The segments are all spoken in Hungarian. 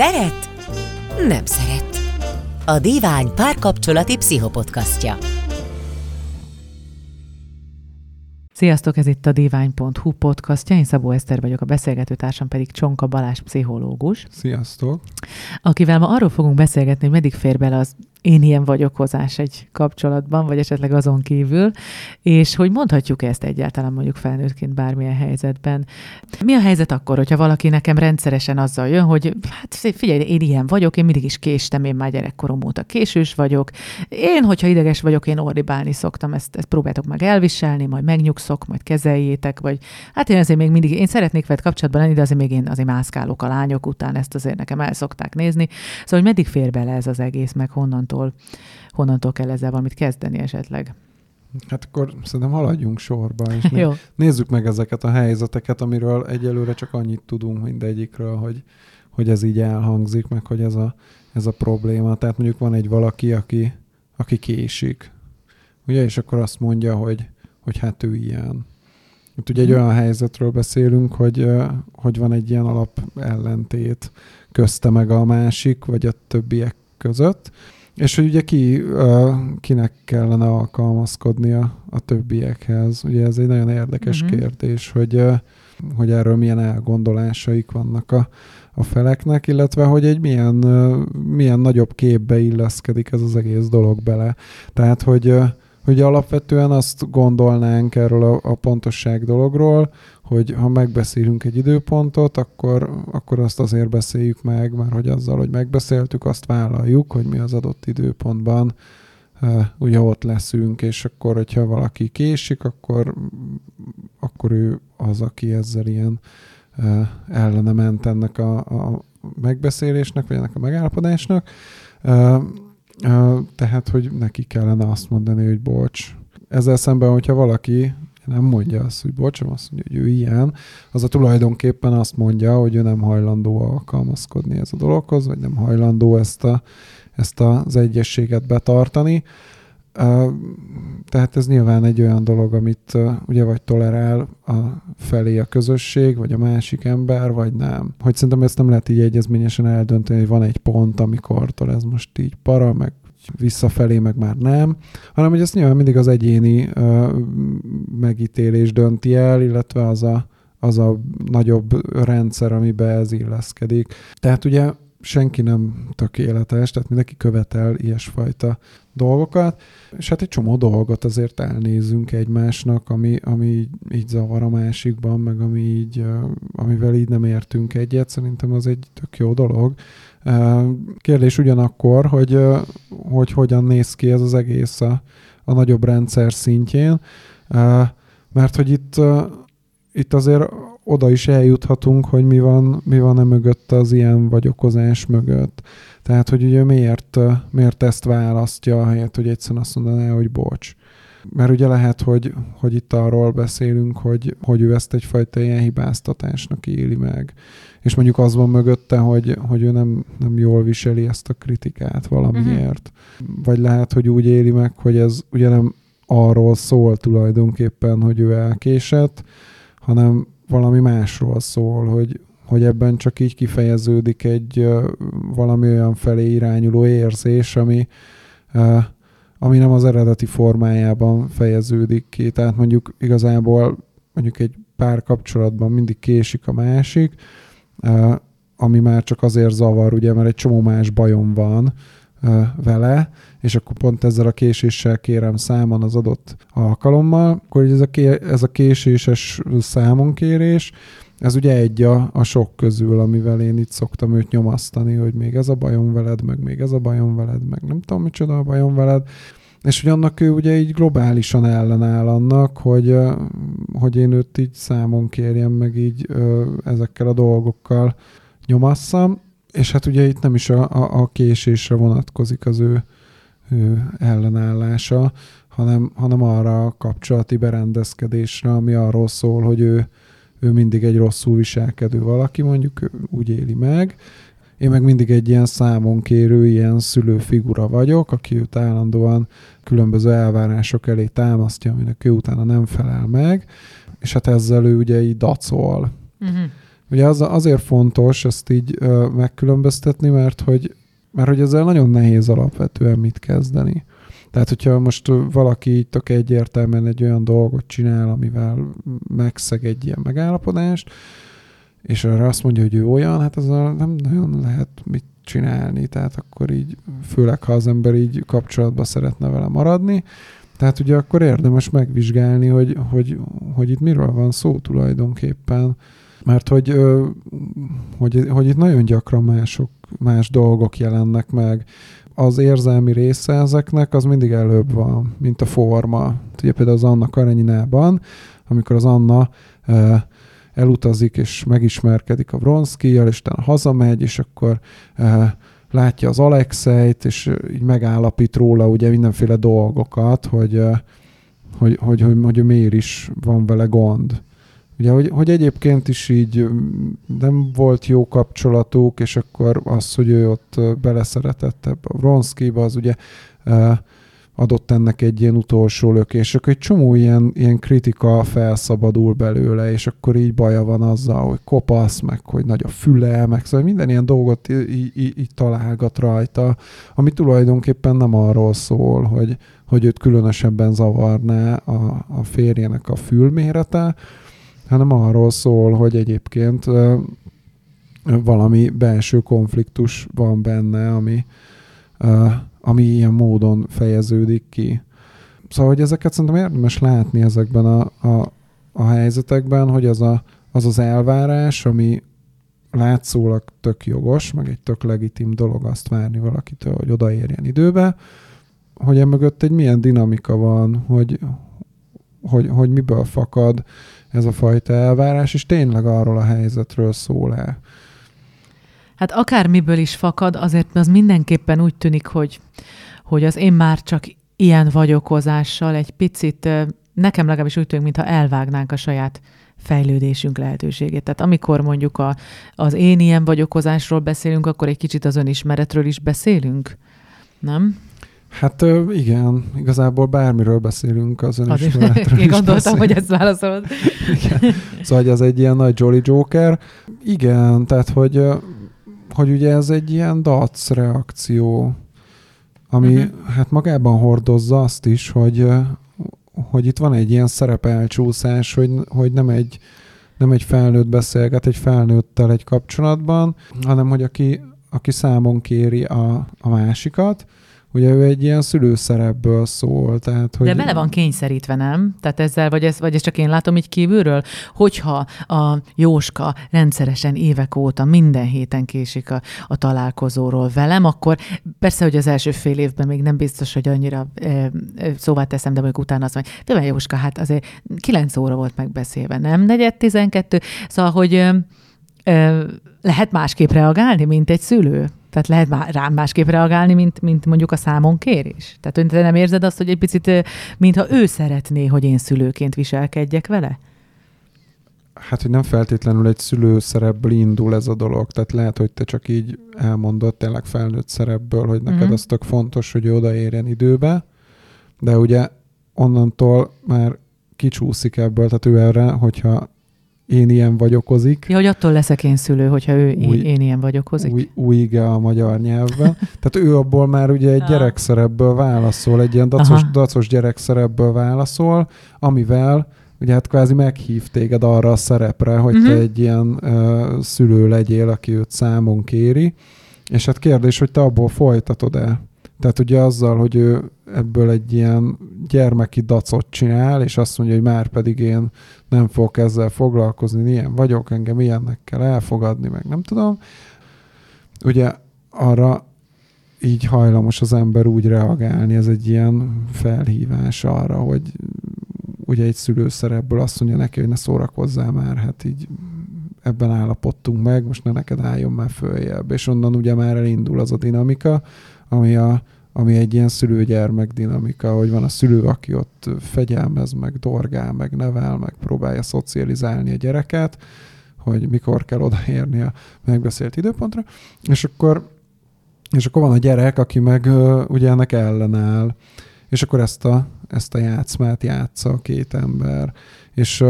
Szeret? Nem szeret. A Divány párkapcsolati pszichopodcastja. Sziasztok, ez itt a divány.hu podcastja. Én Szabó Eszter vagyok, a beszélgetőtársam pedig Csonka Balázs pszichológus. Sziasztok! Akivel ma arról fogunk beszélgetni, hogy meddig fér bele az én ilyen vagyok hozás egy kapcsolatban, vagy esetleg azon kívül, és hogy mondhatjuk ezt egyáltalán mondjuk felnőttként bármilyen helyzetben. Mi a helyzet akkor, hogyha valaki nekem rendszeresen azzal jön, hogy hát figyelj, én ilyen vagyok, én mindig is késtem, én már gyerekkorom óta késős vagyok, én, hogyha ideges vagyok, én ordibálni szoktam, ezt próbáltok meg elviselni, majd megnyugszok, majd kezeljétek, vagy hát én azért még mindig, én szeretnék veled kapcsolatban lenni, de azért még én azért mászkálok a lányok után, ezt azért nekem el szokták nézni. Szóval, hogy meddig fér bele ez az egész, meg Honnantól kell ezzel valamit kezdeni esetleg? Hát akkor szerintem haladjunk sorba, és nézzük meg ezeket a helyzeteket, amiről egyelőre csak annyit tudunk mindegyikről, hogy ez így elhangzik, meg hogy ez a probléma. Tehát mondjuk van egy valaki, aki késik, ugye, és akkor azt mondja, hogy hát ő ilyen. Itt ugye egy olyan helyzetről beszélünk, hogy van egy ilyen alap ellentét közte meg a másik, vagy a többiek között, és hogy ugye kinek kellene alkalmazkodnia a többiekhez. Ugye ez egy nagyon érdekes kérdés, hogy erről milyen elgondolásaik vannak a feleknek, illetve hogy egy milyen nagyobb képbe illeszkedik ez az egész dolog bele. Tehát, hogy alapvetően azt gondolnánk erről a pontosság dologról, hogy ha megbeszélünk egy időpontot, akkor azt azért beszéljük meg, már hogy azzal, hogy megbeszéltük, azt vállaljuk, hogy mi az adott időpontban ugye ott leszünk, és akkor, hogyha valaki késik, akkor ő az, aki ezzel ilyen ellene ment ennek a megbeszélésnek, vagy ennek a megállapodásnak. Tehát, hogy neki kellene azt mondani, hogy bocs. Ezzel szemben, hogyha valaki nem mondja azt, hogy bocs, azt mondja, hogy ő ilyen, az a tulajdonképpen azt mondja, hogy ő nem hajlandó alkalmazkodni ez a dologhoz, vagy nem hajlandó ezt az egyességet betartani. Tehát ez nyilván egy olyan dolog, amit ugye vagy tolerál a közösség, vagy a másik ember, vagy nem. Hogy szerintem ezt nem lehet így egyezményesen eldönteni, hogy van egy pont, amikortól ez most így para, meg visszafelé, meg már nem, hanem hogy ezt nyilván mindig az egyéni megítélés dönti el, illetve az a nagyobb rendszer, amiben ez illeszkedik. Tehát ugye senki nem tökéletes, tehát mindenki követel ilyesfajta dolgokat, és hát egy csomó dolgot azért elnézünk egymásnak, ami így zavar a másikban, meg amivel így nem értünk egyet, szerintem az egy tök jó dolog. Kérdés ugyanakkor, hogy hogyan néz ki ez az egész a nagyobb rendszer szintjén, mert hogy itt azért oda is eljuthatunk, hogy mi van mögött az ilyen vagyokozás mögött. Tehát, hogy ugye miért ezt választja, helyett, hogy egyszerűen azt mondaná, hogy bocs. Mert ugye lehet, hogy itt arról beszélünk, hogy ő ezt egyfajta ilyen hibáztatásnak éli meg. És mondjuk az van mögötte, hogy ő nem jól viseli ezt a kritikát valamiért. Vagy lehet, hogy úgy éli meg, hogy ez ugye nem arról szól tulajdonképpen, hogy ő elkésett, hanem valami másról szól, hogy ebben csak így kifejeződik egy valami olyan felé irányuló érzés, ami nem az eredeti formájában fejeződik ki. Tehát mondjuk igazából egy párkapcsolatban mindig késik a másik, ami már csak azért zavar, ugye, mert egy csomó más bajom van vele, és akkor pont ezzel a késéssel kérem számon az adott alkalommal, akkor ez a késéses számonkérés, ez ugye egy a sok közül, amivel én itt szoktam őt nyomasztani, hogy még ez a bajom veled, meg még ez a bajom veled, meg nem tudom micsoda a bajom veled, és hogy annak ő ugye így globálisan ellenáll annak, hogy én őt így számon kérjem, meg így ezekkel a dolgokkal nyomasszam, és hát ugye itt nem is a késésre vonatkozik az ő ellenállása, hanem arra a kapcsolati berendezkedésre, ami arról szól, hogy ő mindig egy rosszul viselkedő valaki, mondjuk úgy éli meg. Én meg mindig egy ilyen számonkérő, ilyen szülőfigura vagyok, aki őt állandóan különböző elvárások elé támasztja, aminek ő utána nem felel meg, és hát ezzel ő ugye így dacol. Ugye az azért fontos ezt így megkülönböztetni, mert hogy ezzel nagyon nehéz alapvetően mit kezdeni. Tehát, hogyha most valaki tök egyértelműen egy olyan dolgot csinál, amivel megszeg egy ilyen megállapodást, és arra azt mondja, hogy ő olyan, hát azzal nem nagyon lehet mit csinálni, tehát akkor így, főleg ha az ember így kapcsolatba szeretne vele maradni, tehát ugye akkor érdemes megvizsgálni, hogy itt miről van szó tulajdonképpen, mert hogy itt nagyon gyakran más dolgok jelennek meg. Az érzelmi része ezeknek az mindig előbb van, mint a forma. Ugye például az Anna Kareninában, amikor az Anna elutazik és megismerkedik a Vronszkijjal, és utána hazamegy, és akkor látja az Alexeit, és így megállapít róla ugye mindenféle dolgokat, hogy miért is van vele gond. Ugye, hogy egyébként is így nem volt jó kapcsolatuk, és akkor az, hogy ő ott beleszeretett ebbe a Vronszkiba, az ugye adott ennek egy ilyen utolsó lökés, akkor egy csomó ilyen kritika felszabadul belőle, és akkor így baja van azzal, hogy kopasz, meg hogy nagy a füle, meg szóval minden ilyen dolgot így találgat rajta, ami tulajdonképpen nem arról szól, hogy őt különösebben zavarná a férjének a fülmérete, hanem arról szól, hogy egyébként valami belső konfliktus van benne, ami ilyen módon fejeződik ki. Szóval, hogy ezeket szerintem érdemes látni ezekben a helyzetekben, hogy az elvárás, ami látszólag tök jogos, meg egy tök legitim dolog azt várni valakitől, hogy odaérjen időbe, hogy emögött egy milyen dinamika van, hogy miből fakad ez a fajta elvárás, és tényleg arról a helyzetről szól-e. Hát akármiből is fakad, azért az mindenképpen úgy tűnik, hogy az én már csak ilyen vagyokozással egy picit, nekem legalábbis úgy tűnik, mintha elvágnánk a saját fejlődésünk lehetőségét. Tehát amikor mondjuk az én ilyen vagyokozásról beszélünk, akkor egy kicsit az önismeretről is beszélünk, nem? Hát igen, igazából bármiről beszélünk az önismeretről. Én gondoltam, hogy ezt válaszolod. Igen. Szóval ez egy ilyen nagy Jolly Joker. Igen, tehát hogy ugye ez egy ilyen dac reakció, ami hát magában hordozza azt is, hogy itt van egy ilyen szerepelcsúszás, hogy nem egy felnőtt beszélget egy felnőttel egy kapcsolatban, hanem hogy aki számon kéri a másikat, ugye ő egy ilyen szülőszerepből szól. Tehát, hogy... De bele van kényszerítve, nem? Tehát ezzel, vagy ezt csak én látom így kívülről? Hogyha a Jóska rendszeresen évek óta minden héten késik a találkozóról velem, akkor persze, hogy az első fél évben még nem biztos, hogy annyira szóvá teszem, de mondjuk utána azt mondja, de Jóska, hát azért 9 óra volt megbeszélve, nem? 11:12. Szóval, hogy lehet másképp reagálni, mint egy szülő? Tehát lehet rám másképp reagálni, mint mondjuk a számon kérés? Tehát te nem érzed azt, hogy egy picit, mintha ő szeretné, hogy én szülőként viselkedjek vele? Hát, hogy nem feltétlenül egy szülő szerepből indul ez a dolog. Tehát lehet, hogy te csak így elmondod tényleg felnőtt szerepből, hogy neked az tök fontos, hogy odaérjen időbe, de ugye onnantól már kicsúszik ebből, tehát ő erre, hogyha én ilyen vagyokozik. Ja, hogy attól leszek én szülő, hogyha ő én ilyen vagyokozik. Új ige a magyar nyelvben. Tehát ő abból már ugye egy gyerekszerepből válaszol, egy ilyen dacos gyerekszerepből válaszol, amivel ugye hát kvázi meghív téged arra a szerepre, hogy te egy ilyen szülő legyél, aki őt számon kéri. És hát kérdés, hogy te abból folytatod-e? Tehát ugye azzal, hogy ő ebből egy ilyen gyermeki dacot csinál, és azt mondja, hogy már pedig én nem fogok ezzel foglalkozni, ilyen vagyok, engem ilyennek kell elfogadni, meg nem tudom. Ugye arra így hajlamos az ember úgy reagálni, ez egy ilyen felhívás arra, hogy ugye egy szülőszerepből azt mondja neki, hogy ne szórakozzál már, hát így ebben állapodtunk meg, most ne neked álljon már följebb. És onnan ugye már elindul az a dinamika, ami egy ilyen szülő-gyermek dinamika, hogy van a szülő, aki ott fegyelmez, meg dorgál, meg nevel, meg próbálja szocializálni a gyereket, hogy mikor kell odaérni a megbeszélt időpontra, és akkor van a gyerek, aki meg ugye ennek ellenáll, És akkor ezt a játszmát játsza a két ember. És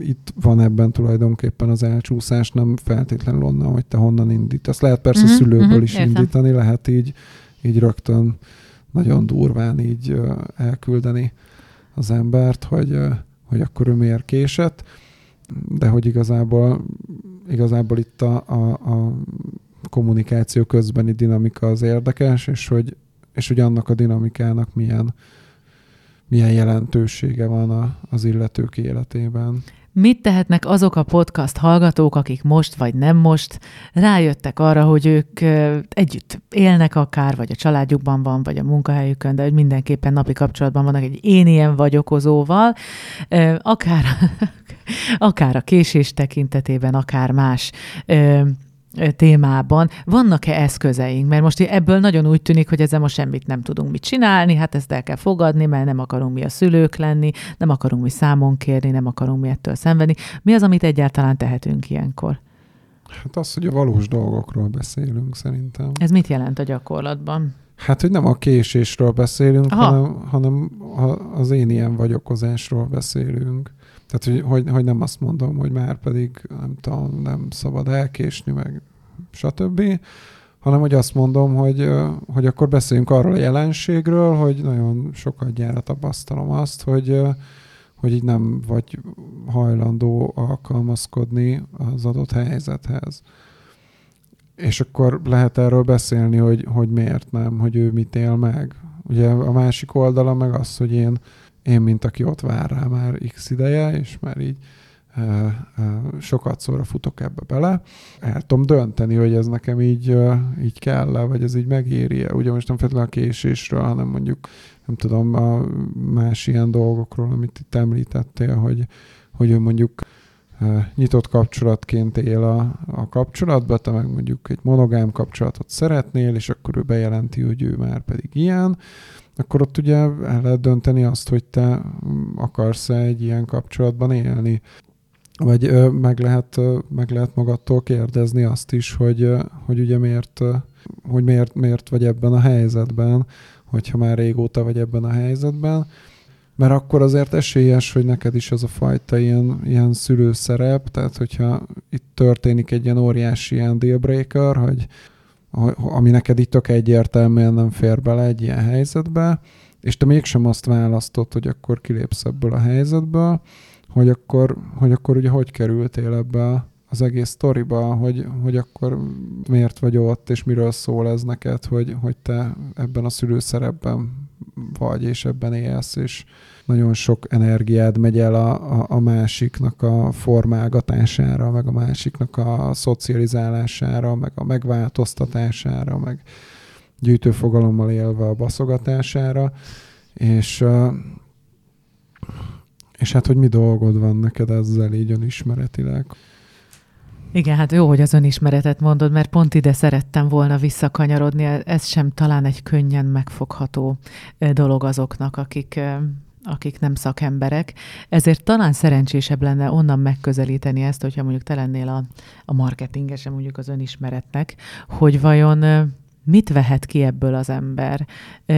itt van ebben tulajdonképpen az elcsúszás, nem feltétlenül onnan, hogy te honnan indítasz. Lehet persze szülőből is értem. Indítani, lehet így rögtön nagyon durván így elküldeni az embert, hogy akkor ő miért késett, de hogy igazából itt a kommunikáció közbeni dinamika az érdekes, és hogy annak a dinamikának milyen jelentősége van az illetők életében. Mit tehetnek azok a podcast hallgatók, akik most vagy nem most rájöttek arra, hogy ők együtt élnek akár, vagy a családjukban van, vagy a munkahelyükön, de hogy mindenképpen napi kapcsolatban vannak egy én ilyen vagy okozóval, akár a késés tekintetében, akár más témában. Vannak-e eszközeink? Mert most ebből nagyon úgy tűnik, hogy ezzel most semmit nem tudunk mit csinálni, hát ezt el kell fogadni, mert nem akarunk mi a szülők lenni, nem akarunk mi számon kérni, nem akarunk mi ettől szenvedni. Mi az, amit egyáltalán tehetünk ilyenkor? Hát az, hogy a valós dolgokról beszélünk szerintem. Ez mit jelent a gyakorlatban? Hát, hogy nem a késésről beszélünk, hanem az én ilyen vagyokozásról beszélünk. Tehát, hogy nem azt mondom, hogy már pedig nem szabad elkésni, meg stb., hanem, hogy azt mondom, hogy akkor beszéljünk arról a jelenségről, hogy nagyon sokat gyára tapasztalom azt, hogy így nem vagy hajlandó alkalmazkodni az adott helyzethez. És akkor lehet erről beszélni, hogy miért nem, hogy ő mit él meg. Ugye a másik oldala meg az, hogy én, mint aki ott vár rá már x ideje, és már így sokat szóra futok ebbe bele, el tudom dönteni, hogy ez nekem így kell-e, vagy ez így megéri-e. Ugye most nem feltétlenül a késésről, hanem mondjuk, nem tudom, a más ilyen dolgokról, amit itt említettél, hogy ő mondjuk nyitott kapcsolatként él a kapcsolatban, te meg mondjuk egy monogám kapcsolatot szeretnél, és akkor ő bejelenti, hogy ő már pedig ilyen, akkor ott ugye el lehet dönteni azt, hogy te akarsz-e egy ilyen kapcsolatban élni. Vagy meg lehet magadtól kérdezni azt is, hogy ugye miért vagy ebben a helyzetben, hogyha már régóta vagy ebben a helyzetben, mert akkor azért esélyes, hogy neked is az a fajta ilyen szülőszerep, tehát hogyha itt történik egy ilyen óriási ilyen dealbreaker, hogy ami neked itt tök egyértelműen nem fér bele egy ilyen helyzetbe, és te mégsem azt választod, hogy akkor kilépsz ebből a helyzetből, hogy akkor ugye hogy kerültél ebbe az egész sztoriba, hogy akkor miért vagy ott, és miről szól ez neked, hogy te ebben a szülőszerepben vagy, és ebben élsz, és nagyon sok energiád megy el a másiknak a formálgatására, meg a másiknak a szocializálására, meg a megváltoztatására, meg gyűjtőfogalommal élve a baszogatására, és hát, hogy mi dolgod van neked ezzel így önismeretileg. Igen, hát jó, hogy az önismeretet mondod, mert pont ide szerettem volna visszakanyarodni. Ez sem talán egy könnyen megfogható dolog azoknak, akik nem szakemberek. Ezért talán szerencsésebb lenne onnan megközelíteni ezt, hogyha mondjuk te lennél a marketingese mondjuk az önismeretnek, hogy vajon mit vehet ki ebből az ember?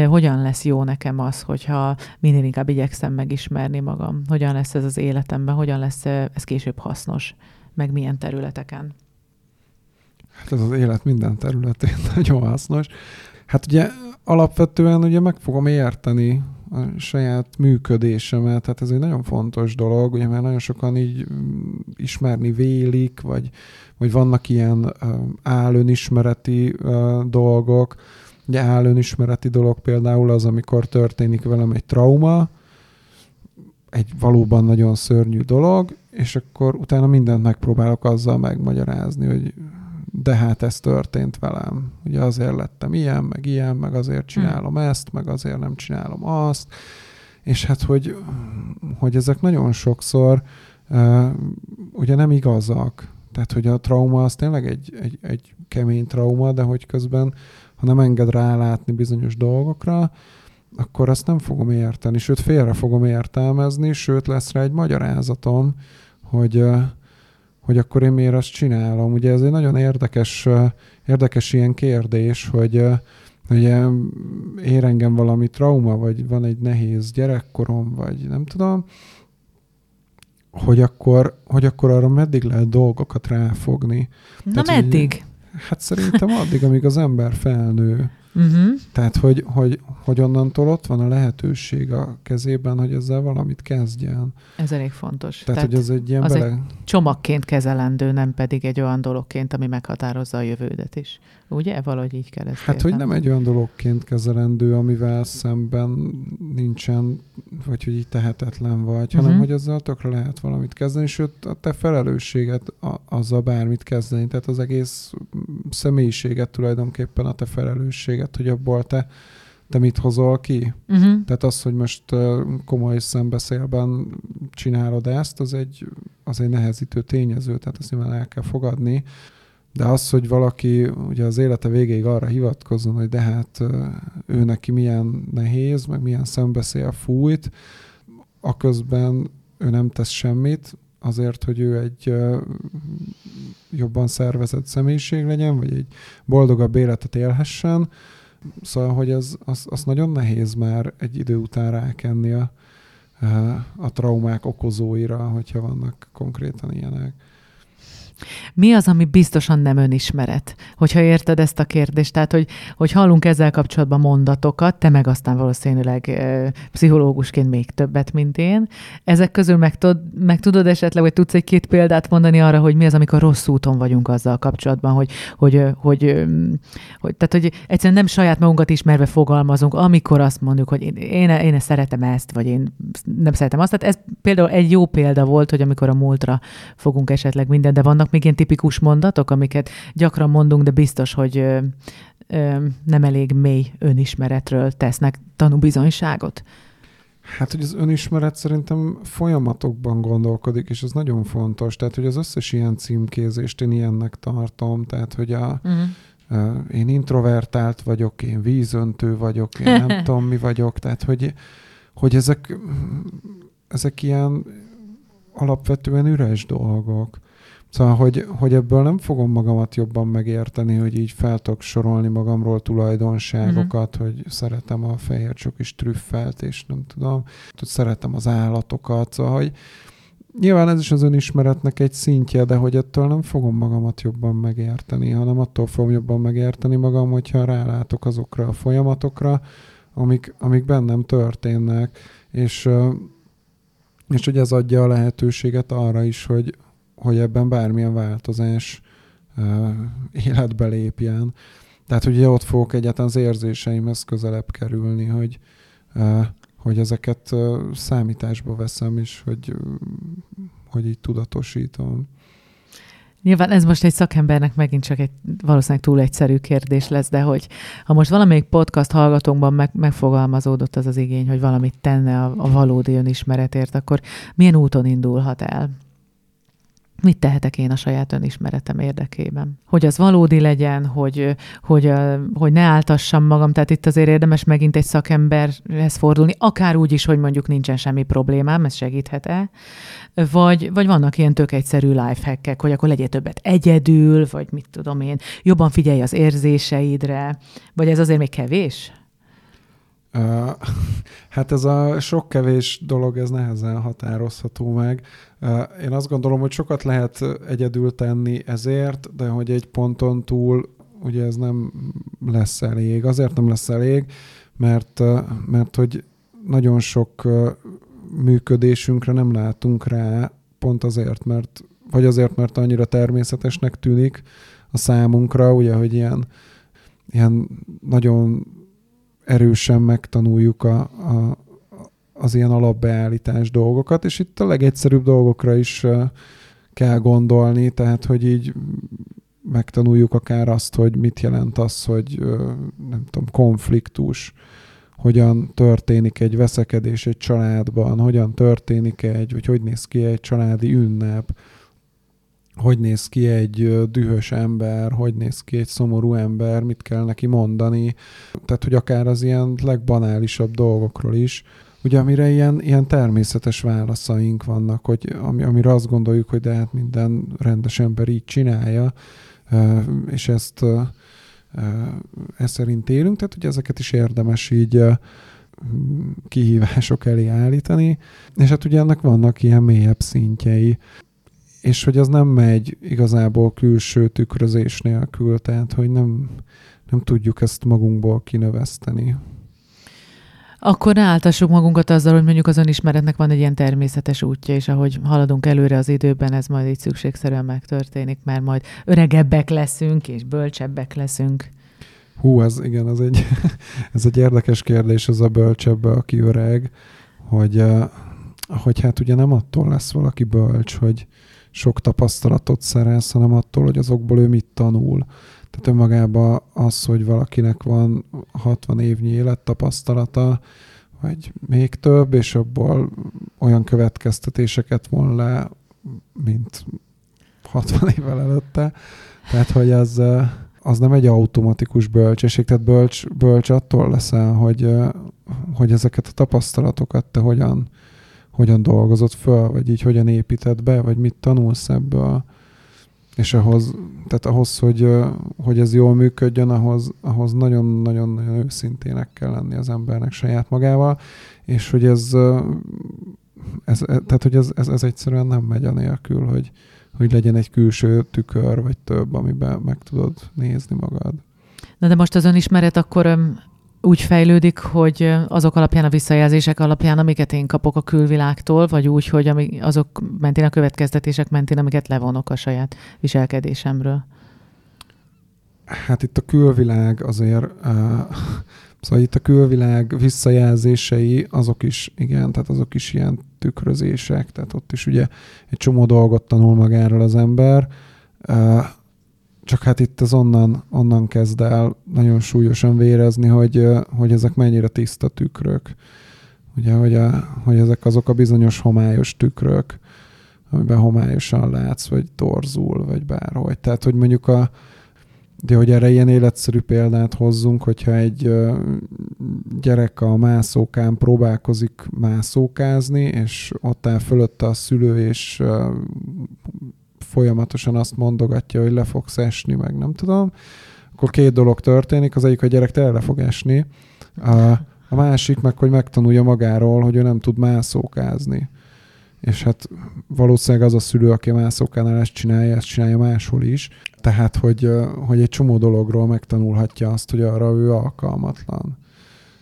Hogyan lesz jó nekem az, hogyha minél inkább igyekszem megismerni magam? Hogyan lesz ez az életemben? Hogyan lesz ez később hasznos? Meg milyen területeken? Hát ez az élet minden területén nagyon hasznos. Hát ugye alapvetően ugye meg fogom érteni a saját működésemet, tehát ez egy nagyon fontos dolog, ugye mert nagyon sokan így ismerni vélik, vagy vannak ilyen álönismereti dolgok. Ugye álönismereti dolog például az, amikor történik velem egy trauma, egy valóban nagyon szörnyű dolog, és akkor utána mindent megpróbálok azzal megmagyarázni, hogy de hát ez történt velem. Ugye azért lettem ilyen, meg azért csinálom ezt, meg azért nem csinálom azt. És hát, hogy ezek nagyon sokszor ugye nem igazak. Tehát, hogy a trauma az tényleg egy kemény trauma, de hogy közben, ha nem enged rálátni bizonyos dolgokra, akkor azt nem fogom érteni, sőt félre fogom értelmezni, sőt lesz rá egy magyarázatom, hogy akkor én miért azt csinálom. Ugye ez egy nagyon érdekes ilyen kérdés, hogy Ugye ér engem valami trauma, vagy van egy nehéz gyerekkorom, vagy nem tudom, hogy akkor arra meddig lehet dolgokat ráfogni. Na tehát, meddig? Hát szerintem addig, amíg az ember felnő. Uh-huh. Tehát, hogy onnantól ott van a lehetőség a kezében, hogy ezzel valamit kezdjen. Ez elég fontos. Tehát hogy ez egy ilyen egy csomagként kezelendő, nem pedig egy olyan dologként, ami meghatározza a jövődet is. Ugye? Valahogy így kell ezt érteni. Hogy nem egy olyan dologként kezelendő, amivel szemben nincsen, vagy hogy így tehetetlen vagy, hanem hogy ezzel tökre lehet valamit kezdeni, sőt a te felelősséget azzal bármit kezdeni. Tehát az egész személyiséget tulajdonképpen a te felelősséget, hogy abból te mit hozol ki. Tehát az, hogy most komoly szembeszélben csinálod ezt, az egy nehezítő tényező, tehát azt nyilván el kell fogadni. De az, hogy valaki ugye az élete végéig arra hivatkozzon, hogy de hát ő neki milyen nehéz, meg milyen szembeszél fújt, aközben ő nem tesz semmit, azért, hogy ő egy jobban szervezett személyiség legyen, vagy egy boldogabb életet élhessen. Szóval, hogy az nagyon nehéz már egy idő után rákenni a traumák okozóira, hogyha vannak konkrétan ilyenek. Mi az, ami biztosan nem önismeret? Hogyha érted ezt a kérdést, tehát, hogy hallunk ezzel kapcsolatban mondatokat, te meg aztán valószínűleg pszichológusként még többet, mint én. Ezek közül meg tudod esetleg, hogy tudsz egy-két példát mondani arra, hogy mi az, amikor rossz úton vagyunk azzal kapcsolatban, hogy egyszerűen nem saját magunkat ismerve fogalmazunk, amikor azt mondjuk, hogy én szeretem ezt, vagy én nem szeretem azt. Tehát ez például egy jó példa volt, hogy amikor a múltra fogunk esetleg mindent, de vannak még ilyen tipikus mondatok, amiket gyakran mondunk, de biztos, hogy nem elég mély önismeretről tesznek tanúbizonyságot. Hát, hogy az önismeret szerintem folyamatokban gondolkodik, és ez nagyon fontos. Tehát, hogy az összes ilyen címkézést én ilyennek tartom. Tehát, hogy én introvertált vagyok, én vízöntő vagyok, én nem tudom, mi vagyok. Tehát, hogy ezek ilyen alapvetően üres dolgok. Szóval, hogy ebből nem fogom magamat jobban megérteni, hogy így fel tudok sorolni magamról tulajdonságokat, hogy szeretem a fehér csokis trüffelt, és nem tudom, hogy szeretem az állatokat. Szóval, hogy nyilván ez is az önismeretnek egy szintje, de hogy ettől nem fogom magamat jobban megérteni, hanem attól fogom jobban megérteni magam, hogyha rálátok azokra a folyamatokra, amik bennem történnek. És hogy ez adja a lehetőséget arra is, hogy ebben bármilyen változás életbe lépjen. Tehát, hogy ott fogok egyáltalán az érzéseimhez közelebb kerülni, hogy ezeket számításba veszem, és hogy így tudatosítom. Nyilván ez most egy szakembernek megint csak egy valószínűleg túl egyszerű kérdés lesz, de hogy ha most valamelyik podcast hallgatónkban megfogalmazódott az igény, hogy valamit tenne a valódi önismeretért, akkor milyen úton indulhat el? Mit tehetek én a saját önismeretem érdekében? Hogy az valódi legyen, hogy ne áltassam magam, tehát itt azért érdemes megint egy szakemberhez fordulni, akár úgy is, hogy mondjuk nincsen semmi problémám, ez segíthet-e? Vagy vannak ilyen tök egyszerű lifehackek, hogy akkor legyél többet egyedül, vagy mit tudom én, jobban figyelj az érzéseidre, vagy ez azért még kevés? Hát ez a sok kevés dolog, ez nehezen határozható meg. Én azt gondolom, hogy sokat lehet egyedül tenni ezért, de hogy egy ponton túl ugye ez nem lesz elég. Azért nem lesz elég, mert hogy nagyon sok működésünkre nem látunk rá, pont azért, mert annyira természetesnek tűnik a számunkra, ugye, hogy ilyen nagyon erősen megtanuljuk az ilyen alapbeállítás dolgokat, és itt a legegyszerűbb dolgokra is kell gondolni, tehát hogy így megtanuljuk akár azt, hogy mit jelent az, hogy nem tudom, konfliktus, hogyan történik egy veszekedés egy családban, hogyan történik vagy hogy néz ki egy családi ünnep, hogy néz ki egy dühös ember, hogy néz ki egy szomorú ember, mit kell neki mondani. Tehát, hogy akár az ilyen legbanálisabb dolgokról is, ugye amire ilyen természetes válaszaink vannak, hogy amire azt gondoljuk, hogy de hát minden rendes ember így csinálja, és ezt eszerint élünk, tehát ugye ezeket is érdemes így kihívások elé állítani, és hát ugye ennek vannak ilyen mélyebb szintjei, és hogy az nem megy igazából külső tükrözés nélkül, tehát hogy nem tudjuk ezt magunkból kinöveszteni. Akkor ne áltassuk magunkat azzal, hogy mondjuk az önismeretnek van egy ilyen természetes útja, és ahogy haladunk előre az időben, ez majd így szükségszerűen megtörténik, mert majd öregebbek leszünk, és bölcsebbek leszünk. Hú, ez igen, ez egy érdekes kérdés, ez a bölcsebb, aki öreg, hogy hát ugye nem attól lesz valaki bölcs, hogy sok tapasztalatot szerez, hanem attól, hogy azokból ő mit tanul. Tehát önmagában az, hogy valakinek van 60 évnyi élettapasztalata, vagy még több, és abból olyan következtetéseket von le, mint 60 évvel előtte. Tehát, hogy az nem egy automatikus bölcsesség. Tehát bölcs attól leszel, hogy ezeket a tapasztalatokat te hogyan dolgozod föl, vagy így hogyan építed be, vagy mit tanulsz ebből. És ahhoz, hogy ez jól működjön, ahhoz nagyon-nagyon őszintének kell lenni az embernek saját magával, és hogy ez egyszerűen nem megy anélkül, hogy legyen egy külső tükör, vagy több, amiben meg tudod nézni magad. Na de most az önismeret akkor úgy fejlődik, hogy azok alapján, a visszajelzések alapján, amiket én kapok a külvilágtól, vagy úgy, hogy azok mentén, a következtetések mentén, amiket levonok a saját viselkedésemről? Hát itt a külvilág szóval itt a külvilág visszajelzései, azok is ilyen tükrözések, tehát ott is ugye egy csomó dolgot tanul magáról az ember, csak hát itt ez onnan kezd el nagyon súlyosan vérezni, hogy ezek mennyire tiszta tükrök. Ugye, hogy ezek azok a bizonyos homályos tükrök, amiben homályosan látsz, vagy torzul, vagy bárhogy. Tehát, hogy mondjuk de hogy erre ilyen életszerű példát hozzunk, hogyha egy gyerek a mászókán próbálkozik mászókázni, és ott áll fölötte a szülő, és folyamatosan azt mondogatja, hogy le fogsz esni, meg nem tudom, akkor két dolog történik, az egyik, hogy a gyerek tényleg le fog esni, a másik meg, hogy megtanulja magáról, hogy ő nem tud mászókázni. És hát valószínűleg az a szülő, aki mászókánál ezt csinálja máshol is, tehát, hogy egy csomó dologról megtanulhatja azt, hogy arra ő alkalmatlan.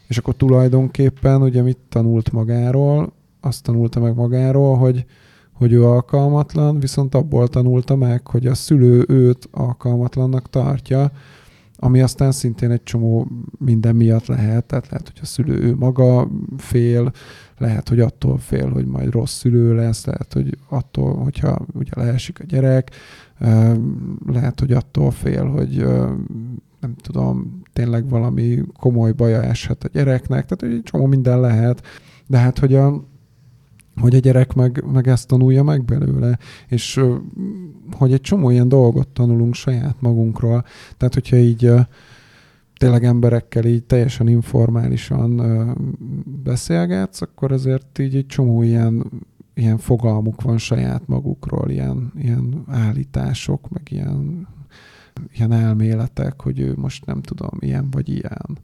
És akkor tulajdonképpen ugye mit tanult magáról? Azt tanulta meg magáról, hogy ő alkalmatlan, viszont abból tanulta meg, hogy a szülő őt alkalmatlannak tartja, ami aztán szintén egy csomó minden miatt lehet, tehát lehet, hogy a szülő ő maga fél, lehet, hogy attól fél, hogy majd rossz szülő lesz, lehet, hogy attól, hogyha ugye leesik a gyerek, lehet, hogy attól fél, hogy nem tudom, tényleg valami komoly baja eshet a gyereknek, tehát egy csomó minden lehet, de hát, hogy a gyerek meg ezt tanulja meg belőle, és hogy egy csomó ilyen dolgot tanulunk saját magunkról. Tehát, hogyha így tényleg emberekkel így teljesen informálisan beszélgetsz, akkor azért így egy csomó ilyen fogalmuk van saját magukról, ilyen állítások, meg ilyen elméletek, hogy ő most nem tudom, ilyen vagy ilyen.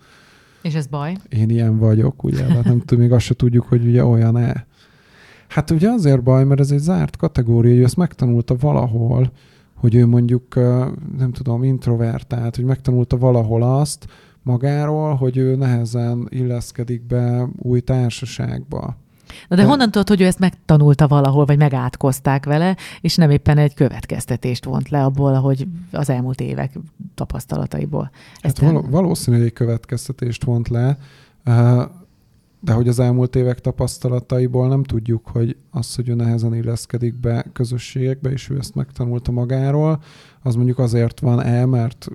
És ez baj? Én ilyen vagyok, ugye? Hát nem tudom, még azt se tudjuk, hogy ugye olyan-e. Hát ugye azért baj, mert ez egy zárt kategória, hogy ezt megtanulta valahol, hogy ő mondjuk, nem tudom, introvertált, hogy megtanulta valahol azt magáról, hogy ő nehezen illeszkedik be új társaságba. Na de honnan tudod, hogy ő ezt megtanulta valahol, vagy megátkozták vele, és nem éppen egy következtetést vont le abból, ahogy az elmúlt évek tapasztalataiból? Hát valószínűleg egy következtetést vont le, de hogy az elmúlt évek tapasztalataiból nem tudjuk, hogy az, hogy ő nehezen illeszkedik be közösségekbe, és ő ezt megtanulta magáról, az mondjuk azért van mert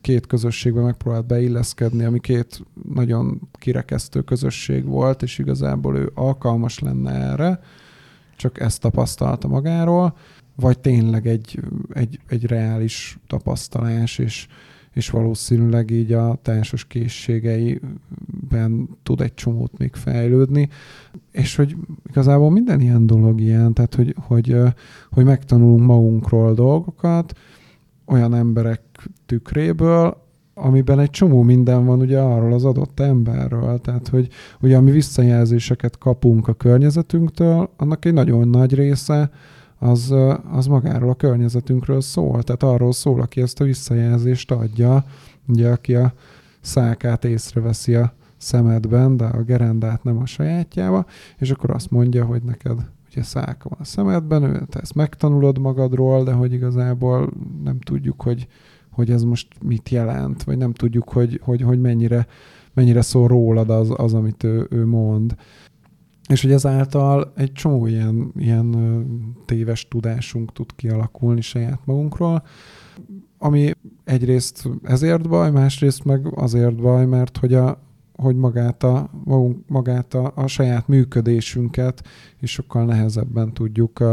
két közösségbe megpróbált beilleszkedni, ami két nagyon kirekesztő közösség volt, és igazából ő alkalmas lenne erre, csak ezt tapasztalta magáról, vagy tényleg egy reális tapasztalás, és valószínűleg így a társas készségeiben tud egy csomót még fejlődni, és hogy igazából minden ilyen dolog ilyen, tehát hogy megtanulunk magunkról dolgokat olyan emberek tükréből, amiben egy csomó minden van ugye arról az adott emberről, tehát hogy ugye ami visszajelzéseket kapunk a környezetünktől, annak egy nagyon nagy része az magáról a környezetünkről szól, tehát arról szól, aki ezt a visszajelzést adja, ugye aki a szákát észreveszi a szemedben, de a gerendát nem a sajátjába, és akkor azt mondja, hogy neked ugye száka van a szemedben, te ezt megtanulod magadról, de hogy igazából nem tudjuk, hogy ez most mit jelent, vagy nem tudjuk, hogy mennyire szól rólad az amit ő mond. És hogy ezáltal egy csomó ilyen téves tudásunk tud kialakulni saját magunkról, ami egyrészt ezért baj, másrészt meg azért baj, mert hogy magát a saját működésünket is sokkal nehezebben tudjuk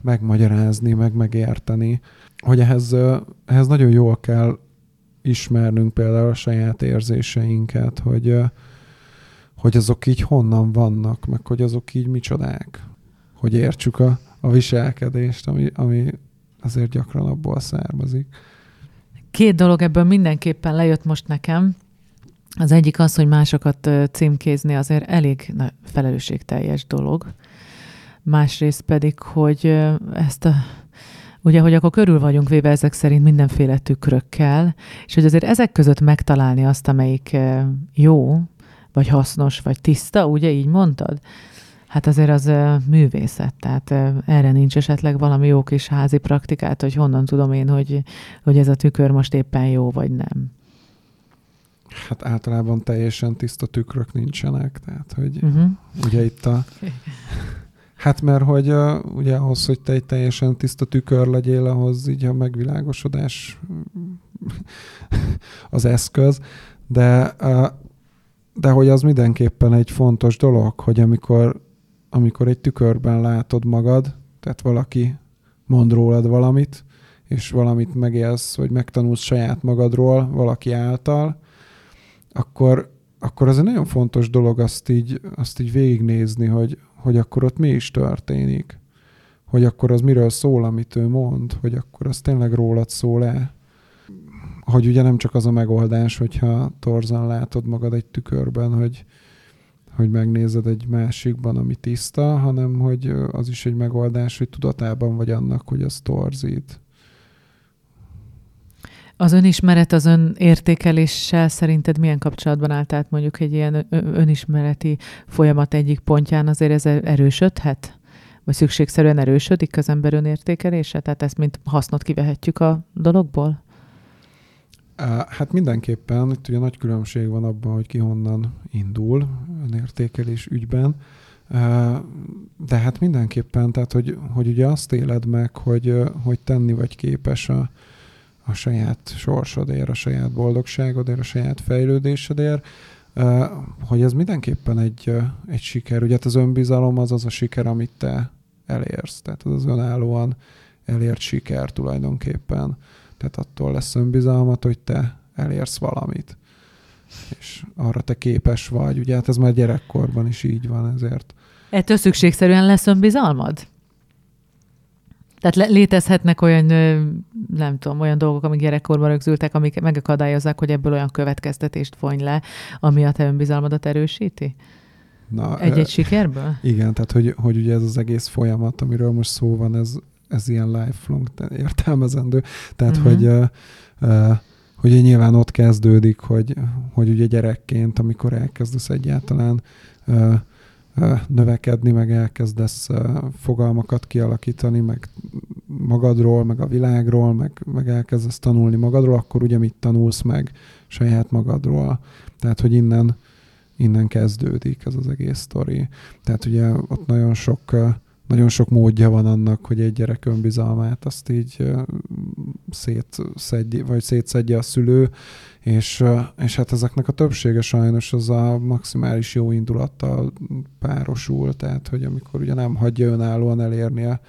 megmagyarázni, megérteni. Hogy ehhez nagyon jól kell ismernünk például a saját érzéseinket, hogy azok így honnan vannak, meg hogy azok így micsodák, hogy értsük a viselkedést, ami azért gyakran abból származik. Két dolog ebből mindenképpen lejött most nekem. Az egyik az, hogy másokat címkézni azért elég felelősségteljes dolog. Másrészt pedig, hogy ugye, hogy akkor körül vagyunk véve ezek szerint mindenféle tükrökkel, és hogy azért ezek között megtalálni azt, amelyik jó, vagy hasznos, vagy tiszta, ugye így mondtad? Hát azért az művészet, tehát erre nincs esetleg valami jó kis házi praktikát, hogy honnan tudom én, hogy ez a tükör most éppen jó, vagy nem. Hát általában teljesen tiszta tükrök nincsenek, tehát hogy ugye itt Hát mert hogy ugye ahhoz, hogy te egy teljesen tiszta tükör legyél, ahhoz így a megvilágosodás az eszköz, de hogy az mindenképpen egy fontos dolog, hogy amikor egy tükörben látod magad, tehát valaki mond rólad valamit, és valamit megélsz, vagy megtanulsz saját magadról valaki által, akkor ez egy nagyon fontos dolog azt így végignézni, hogy akkor ott mi is történik, hogy akkor az miről szól, amit ő mond, hogy akkor az tényleg rólad szól-e. Hogy ugye nem csak az a megoldás, hogyha torzan látod magad egy tükörben, hogy megnézed egy másikban, ami tiszta, hanem hogy az is egy megoldás, hogy tudatában vagy annak, hogy az torzít. Az önismeret, az önértékeléssel szerinted milyen kapcsolatban állt át mondjuk egy ilyen önismereti folyamat egyik pontján, azért ez erősödhet? Vagy szükségszerűen erősödik az ember önértékelése? Tehát ezt mint hasznot kivehetjük a dologból? Hát mindenképpen, itt ugye nagy különbség van abban, hogy ki honnan indul önértékelés ügyben, de hát mindenképpen, tehát hogy ugye azt éled meg, hogy tenni vagy képes a saját sorsodért, a saját boldogságodért, a saját fejlődésedért, hogy ez mindenképpen egy siker. Ugye hát az önbizalom az a siker, amit te elérsz. Tehát az önállóan elért siker tulajdonképpen. Tehát attól lesz önbizalmat, hogy te elérsz valamit. És arra te képes vagy. Ugye hát ez már gyerekkorban is így van ezért. Ettől szükségszerűen lesz önbizalmad? Tehát létezhetnek olyan, nem tudom, olyan dolgok, amik gyerekkorban rögzültek, amik megakadályozzák, hogy ebből olyan következtetést vonj le, ami a te önbizalmadat erősíti? Na, egy-egy sikerből? Igen, tehát hogy ugye ez az egész folyamat, amiről most szó van, ez ilyen lifelong értelmezendő. Tehát, hogy nyilván ott kezdődik, hogy ugye gyerekként, amikor elkezdesz egyáltalán növekedni, meg elkezdesz fogalmakat kialakítani, meg magadról, meg a világról, meg elkezdesz tanulni magadról, akkor ugye mit tanulsz meg saját magadról. Tehát, hogy innen kezdődik ez az egész sztori. Tehát ugye ott nagyon sok módja van annak, hogy egy gyerek önbizalmát azt így szétszedje a szülő, és hát ezeknek a többsége sajnos az a maximális jó indulattal párosul, tehát hogy amikor ugye nem hagyja önállóan elérni a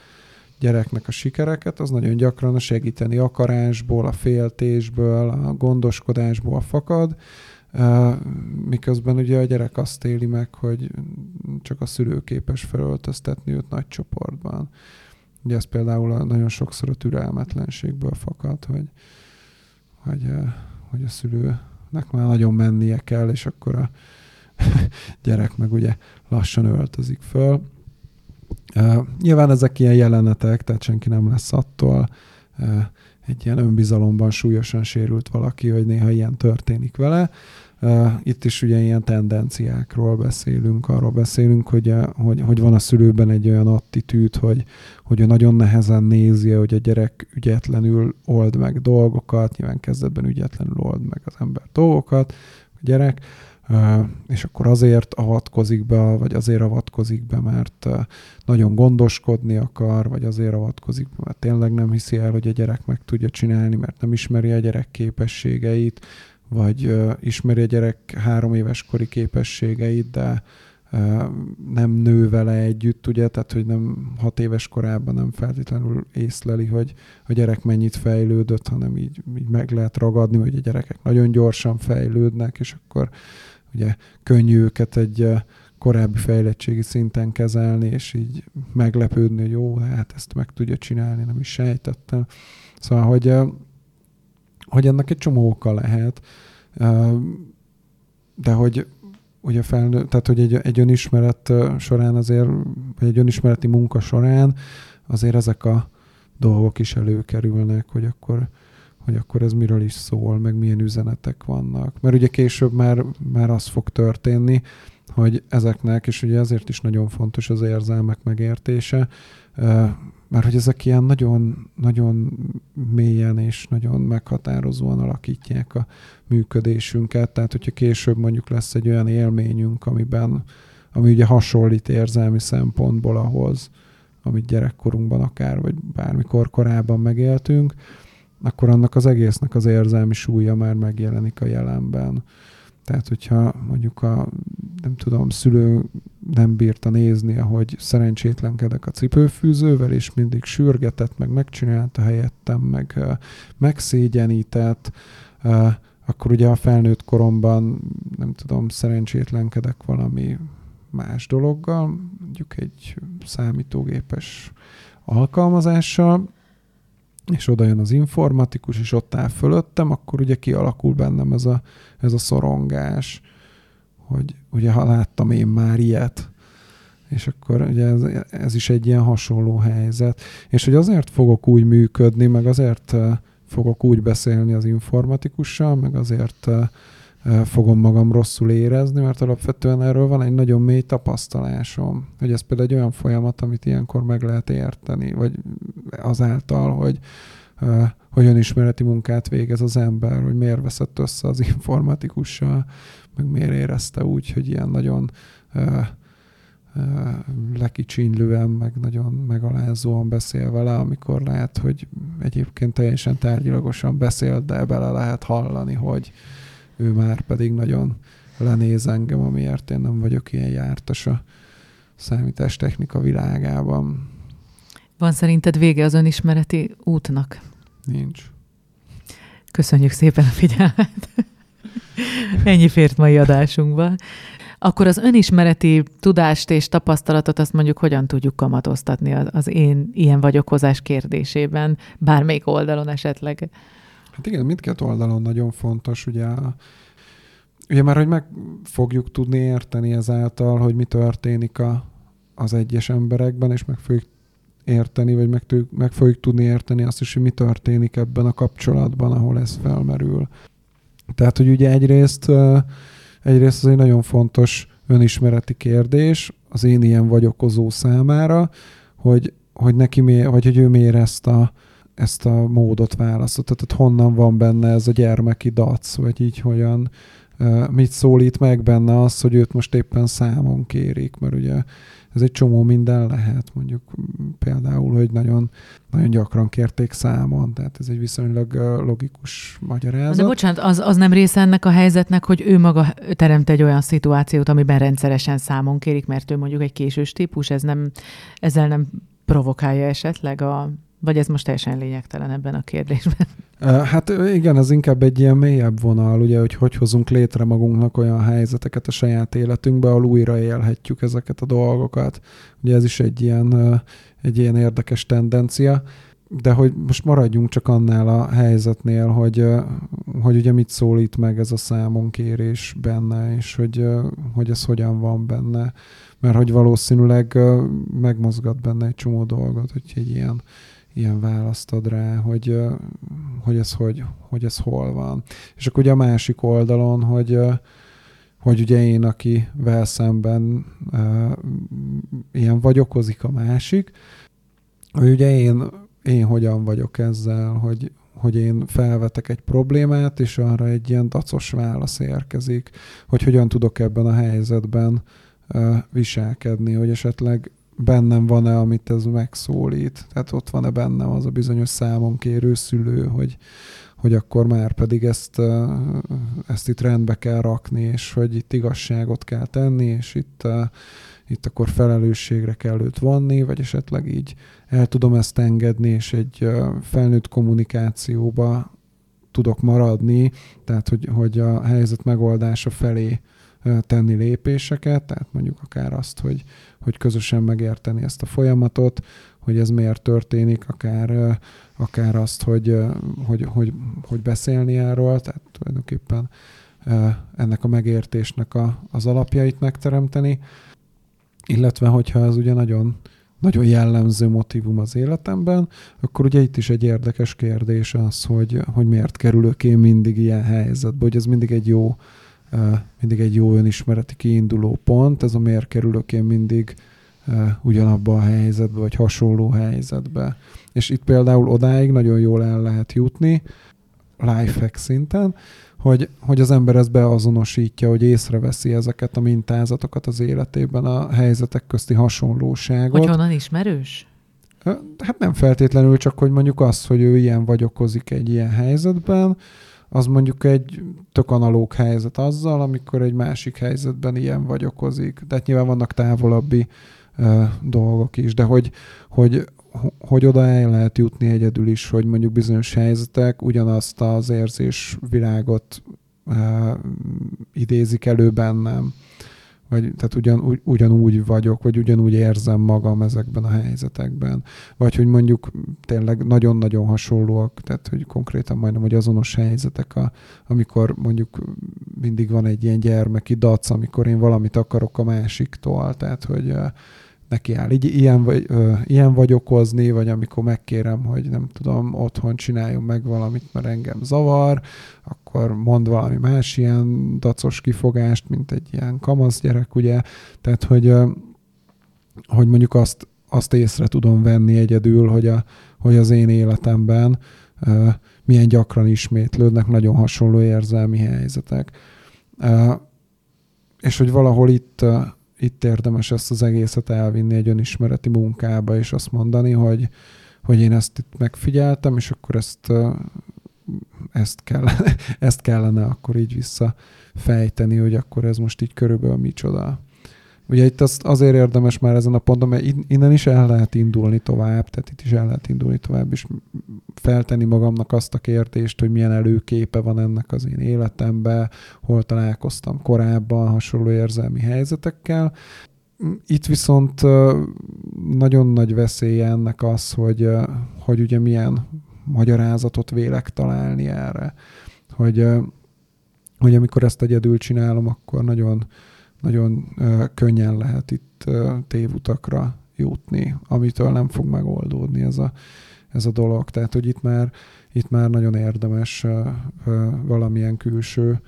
gyereknek a sikereket, az nagyon gyakran a segíteni akarásból, a féltésből, a gondoskodásból fakad, miközben ugye a gyerek azt éli meg, hogy csak a szülő képes felöltöztetni őt nagy csoportban. Ugye ez például nagyon sokszor a türelmetlenségből fakad, hogy hogy a szülőnek már nagyon mennie kell, és akkor a gyerek meg ugye lassan öltözik föl. Nyilván ezek ilyen jelenetek, tehát senki nem lesz attól egy ilyen önbizalomban súlyosan sérült valaki, hogy néha ilyen történik vele. Itt is ugye ilyen tendenciákról beszélünk, arról beszélünk, hogy van a szülőben egy olyan attitűd, hogy ő nagyon nehezen nézi, hogy a gyerek ügyetlenül old meg dolgokat, nyilván kezdetben ügyetlenül old meg az ember dolgokat, a gyerek, és akkor azért avatkozik be, vagy azért avatkozik be, mert nagyon gondoskodni akar, vagy azért avatkozik be, mert tényleg nem hiszi el, hogy a gyerek meg tudja csinálni, mert nem ismeri a gyerek képességeit, vagy ismeri a gyerek 3 éves kori képességeit, de nem nő vele együtt, ugye, tehát hogy nem 6 éves korában nem feltétlenül észleli, hogy a gyerek mennyit fejlődött, hanem így meg lehet ragadni, hogy a gyerekek nagyon gyorsan fejlődnek, és akkor ugye könnyű őket egy korábbi fejlettségi szinten kezelni, és így meglepődni, hogy jó, hát ezt meg tudja csinálni, nem is sejtettem. Szóval, hogy ennek egy csomó oka lehet, de hogy ugye tehát hogy egy önismeret során azért, vagy egy önismereti munka során azért ezek a dolgok is előkerülnek, hogy akkor ez miről is szól, meg milyen üzenetek vannak. Mert ugye később már az fog történni, hogy ezeknek, és ugye ezért is nagyon fontos az érzelmek megértése, mert hogy ezek ilyen nagyon, nagyon mélyen és nagyon meghatározóan alakítják a működésünket. Tehát, hogyha később mondjuk lesz egy olyan élményünk, ami ugye hasonlít érzelmi szempontból ahhoz, amit gyerekkorunkban akár, vagy bármikor korábban megéltünk, akkor annak az egésznek az érzelmi súlya már megjelenik a jelenben. Tehát, hogyha mondjuk szülő nem bírta nézni, ahogy szerencsétlenkedek a cipőfűzővel, és mindig sürgetett, meg megcsinálta helyettem, meg megszégyenített, akkor ugye a felnőtt koromban, szerencsétlenkedek valami más dologgal, mondjuk egy számítógépes alkalmazással, és oda jön az informatikus, és ott áll fölöttem, akkor ugye kialakul bennem ez a szorongás, hogy ugye ha láttam én már ilyet, és akkor ugye ez is egy ilyen hasonló helyzet. És hogy azért fogok úgy működni, meg azért fogok úgy beszélni az informatikussal, meg azért fogom magam rosszul érezni, mert alapvetően erről van egy nagyon mély tapasztalásom. Hogy ez például egy olyan folyamat, amit ilyenkor meg lehet érteni, vagy azáltal, hogy önismereti munkát végez az ember, hogy miért veszett össze az informatikussal, meg miért érezte úgy, hogy ilyen nagyon lekicsinylően, meg nagyon megalázóan beszél vele, amikor lehet, hogy egyébként teljesen tárgyilagosan beszél, de bele lehet hallani, hogy ő már pedig nagyon lenéz engem, amiért én nem vagyok ilyen jártas a számítástechnika világában. Van szerinted vége az önismereti útnak? Nincs. Köszönjük szépen a figyelmet. Ennyi fért mai adásunkba. Akkor az önismereti tudást és tapasztalatot azt mondjuk hogyan tudjuk kamatoztatni az én ilyen vagyok hozás kérdésében, bármelyik oldalon esetleg? Hát igen, mindkét oldalon nagyon fontos, ugye már, hogy meg fogjuk tudni érteni ezáltal, hogy mi történik az egyes emberekben, és meg fogjuk érteni, vagy meg fogjuk tudni érteni azt is, hogy mi történik ebben a kapcsolatban, ahol ez felmerül. Tehát, hogy ugye egyrészt az egy nagyon fontos önismereti kérdés az én ilyen vagyokozó számára, hogy ő miért ezt a módot választott. Tehát honnan van benne ez a gyermeki dac, vagy így hogyan, mit szólít meg benne az, hogy őt most éppen számon kérik, mert ugye ez egy csomó minden lehet, mondjuk például, hogy nagyon, nagyon gyakran kérték számon, tehát ez egy viszonylag logikus magyarázat. De bocsánat, az nem része ennek a helyzetnek, hogy ő maga teremt egy olyan szituációt, amiben rendszeresen számon kérik, mert ő mondjuk egy késős típus, ezzel nem provokálja esetleg vagy ez most teljesen lényegtelen ebben a kérdésben? Hát igen, ez inkább egy ilyen mélyebb vonal, ugye, hogy hozunk létre magunknak olyan helyzeteket a saját életünkbe, ahol újra élhetjük ezeket a dolgokat. Ugye ez is egy ilyen érdekes tendencia, de hogy most maradjunk csak annál a helyzetnél, hogy, hogy ugye mit szólít meg ez a számonkérés benne, és hogy ez hogyan van benne. Mert hogy valószínűleg megmozgat benne egy csomó dolgot, hogy egy ilyen választ ad rá, hogy ez hol van. És akkor ugye a másik oldalon, hogy ugye én, akivel szemben ilyen vagy, okozik a másik, hogy ugye én hogyan vagyok ezzel, hogy én felvetek egy problémát, és arra egy ilyen dacos válasz érkezik, hogy hogyan tudok ebben a helyzetben viselkedni, hogy esetleg bennem van-e, amit ez megszólít. Tehát ott van-e bennem az a bizonyos számonkérő szülő, hogy akkor már pedig ezt itt rendbe kell rakni, és hogy itt igazságot kell tenni, és itt akkor felelősségre kell őt vonni, vagy esetleg így el tudom ezt engedni, és egy felnőtt kommunikációba tudok maradni, tehát hogy a helyzet megoldása felé tenni lépéseket, tehát mondjuk akár azt, hogy közösen megérteni ezt a folyamatot, hogy ez miért történik, akár azt, hogy beszélni erről, tehát tulajdonképpen ennek a megértésnek az alapjait megteremteni, illetve hogyha ez ugye nagyon, nagyon jellemző motívum az életemben, akkor ugye itt is egy érdekes kérdés az, hogy miért kerülök én mindig ilyen helyzetbe, hogy ez mindig egy jó önismereti kiinduló pont, ez a miért kerülök én mindig ugyanabba a helyzetbe, vagy hasonló helyzetbe. És itt például odáig nagyon jól el lehet jutni, lifehack szinten, hogy az ember ezt beazonosítja, hogy észreveszi ezeket a mintázatokat az életében, a helyzetek közti hasonlóságot. Hogy honnan ismerős? Hát nem feltétlenül, csak hogy mondjuk az, hogy ő ilyen vagy, okozik egy ilyen helyzetben, az mondjuk egy tök analóg helyzet azzal, amikor egy másik helyzetben ilyen vagy, okozik. Tehát nyilván vannak távolabbi dolgok is, de hogy oda el lehet jutni egyedül is, hogy mondjuk bizonyos helyzetek ugyanazt az érzésvilágot idézik elő bennem. Vagy, tehát ugyanúgy vagyok, vagy ugyanúgy érzem magam ezekben a helyzetekben. Vagy hogy mondjuk tényleg nagyon-nagyon hasonlóak, tehát hogy konkrétan majdnem, hogy azonos helyzetek, amikor mondjuk mindig van egy ilyen gyermeki dac, amikor én valamit akarok a másiktól, tehát hogy neki áll így ilyen vagy, okozni, vagy amikor megkérem, hogy nem tudom, otthon csináljon meg valamit, mert engem zavar, akkor mond valami más ilyen dacos kifogást, mint egy ilyen kamasz gyerek, ugye? Tehát, hogy mondjuk azt észre tudom venni egyedül, hogy az én életemben milyen gyakran ismétlődnek nagyon hasonló érzelmi helyzetek. És hogy valahol itt érdemes ezt az egészet elvinni egy önismereti munkába, és azt mondani, hogy én ezt itt megfigyeltem, és akkor ezt kellene akkor így visszafejteni, hogy akkor ez most így körülbelül micsoda. Ugye itt azért érdemes már ezen a ponton, mert innen is el lehet indulni tovább, és feltenni magamnak azt a kérdést, hogy milyen előképe van ennek az én életemben, hol találkoztam korábban hasonló érzelmi helyzetekkel. Itt viszont nagyon nagy veszélye ennek az, hogy ugye milyen magyarázatot vélek találni erre. Hogy amikor ezt egyedül csinálom, akkor nagyon könnyen lehet itt tévutakra jutni, amitől nem fog megoldódni ez a dolog. Tehát, hogy itt már nagyon érdemes valamilyen külső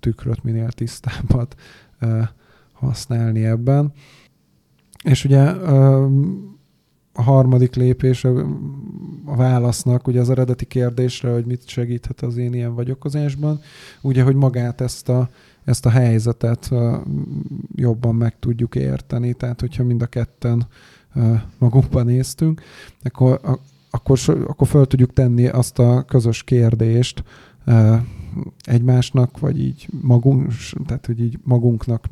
tükröt, minél tisztábbat használni ebben. És ugye a harmadik lépés a válasznak, ugye az eredeti kérdésre, hogy mit segíthet az én ilyen vagyokozásban, ugye, hogy magát ezt a helyzetet jobban meg tudjuk érteni, tehát hogyha mind a ketten magunkban néztünk, akkor föl tudjuk tenni azt a közös kérdést egymásnak, vagy így magunk, tehát hogy így magunknak,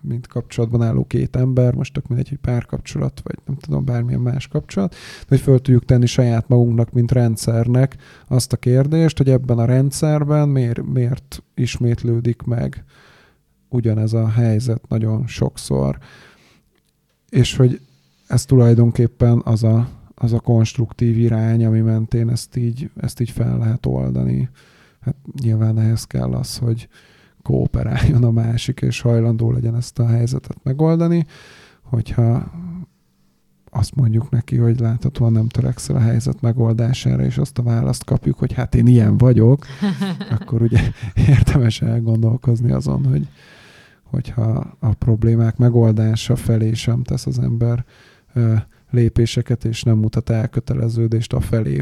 mint kapcsolatban álló két ember, most tök mindegy, hogy párkapcsolat, vagy nem tudom, bármilyen más kapcsolat, de hogy föl tudjuk tenni saját magunknak, mint rendszernek azt a kérdést, hogy ebben a rendszerben miért ismétlődik meg ugyanez a helyzet nagyon sokszor. És hogy ez tulajdonképpen az a konstruktív irány, ami mentén ezt így fel lehet oldani. hát nyilván ehhez kell az, hogy kooperáljon a másik, és hajlandó legyen ezt a helyzetet megoldani, hogyha azt mondjuk neki, hogy láthatóan nem törekszel a helyzet megoldására, és azt a választ kapjuk, hogy hát én ilyen vagyok, akkor ugye érdemes elgondolkozni azon, hogy hogyha a problémák megoldása felé sem tesz az ember lépéseket, és nem mutat elköteleződést afelé,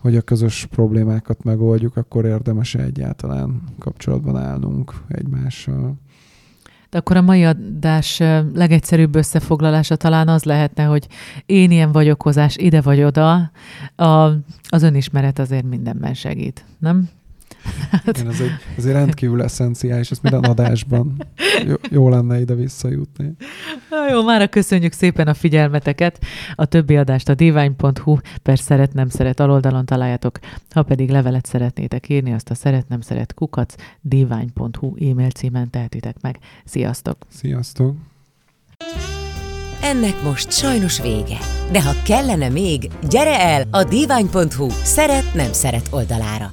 hogy a közös problémákat megoldjuk, akkor érdemes egyáltalán kapcsolatban állnunk egymással. De akkor a mai adás legegyszerűbb összefoglalása talán az lehetne, hogy én ilyen vagyok hozás, ide vagy oda, az önismeret azért mindenben segít, nem? Igen, ez egy rendkívül eszenciális, ezt minden adásban jó lenne ide visszajutni. Jó, mára köszönjük szépen a figyelmeteket. A többi adást a divány.hu per szeret-nem-szeret aloldalon találjátok. Ha pedig levelet szeretnétek írni, azt a szeret-nem-szeret kukac divány.hu e-mail címen tehetitek meg. Sziasztok! Sziasztok! Ennek most sajnos vége. De ha kellene még, gyere el a divány.hu szeret-nem-szeret oldalára.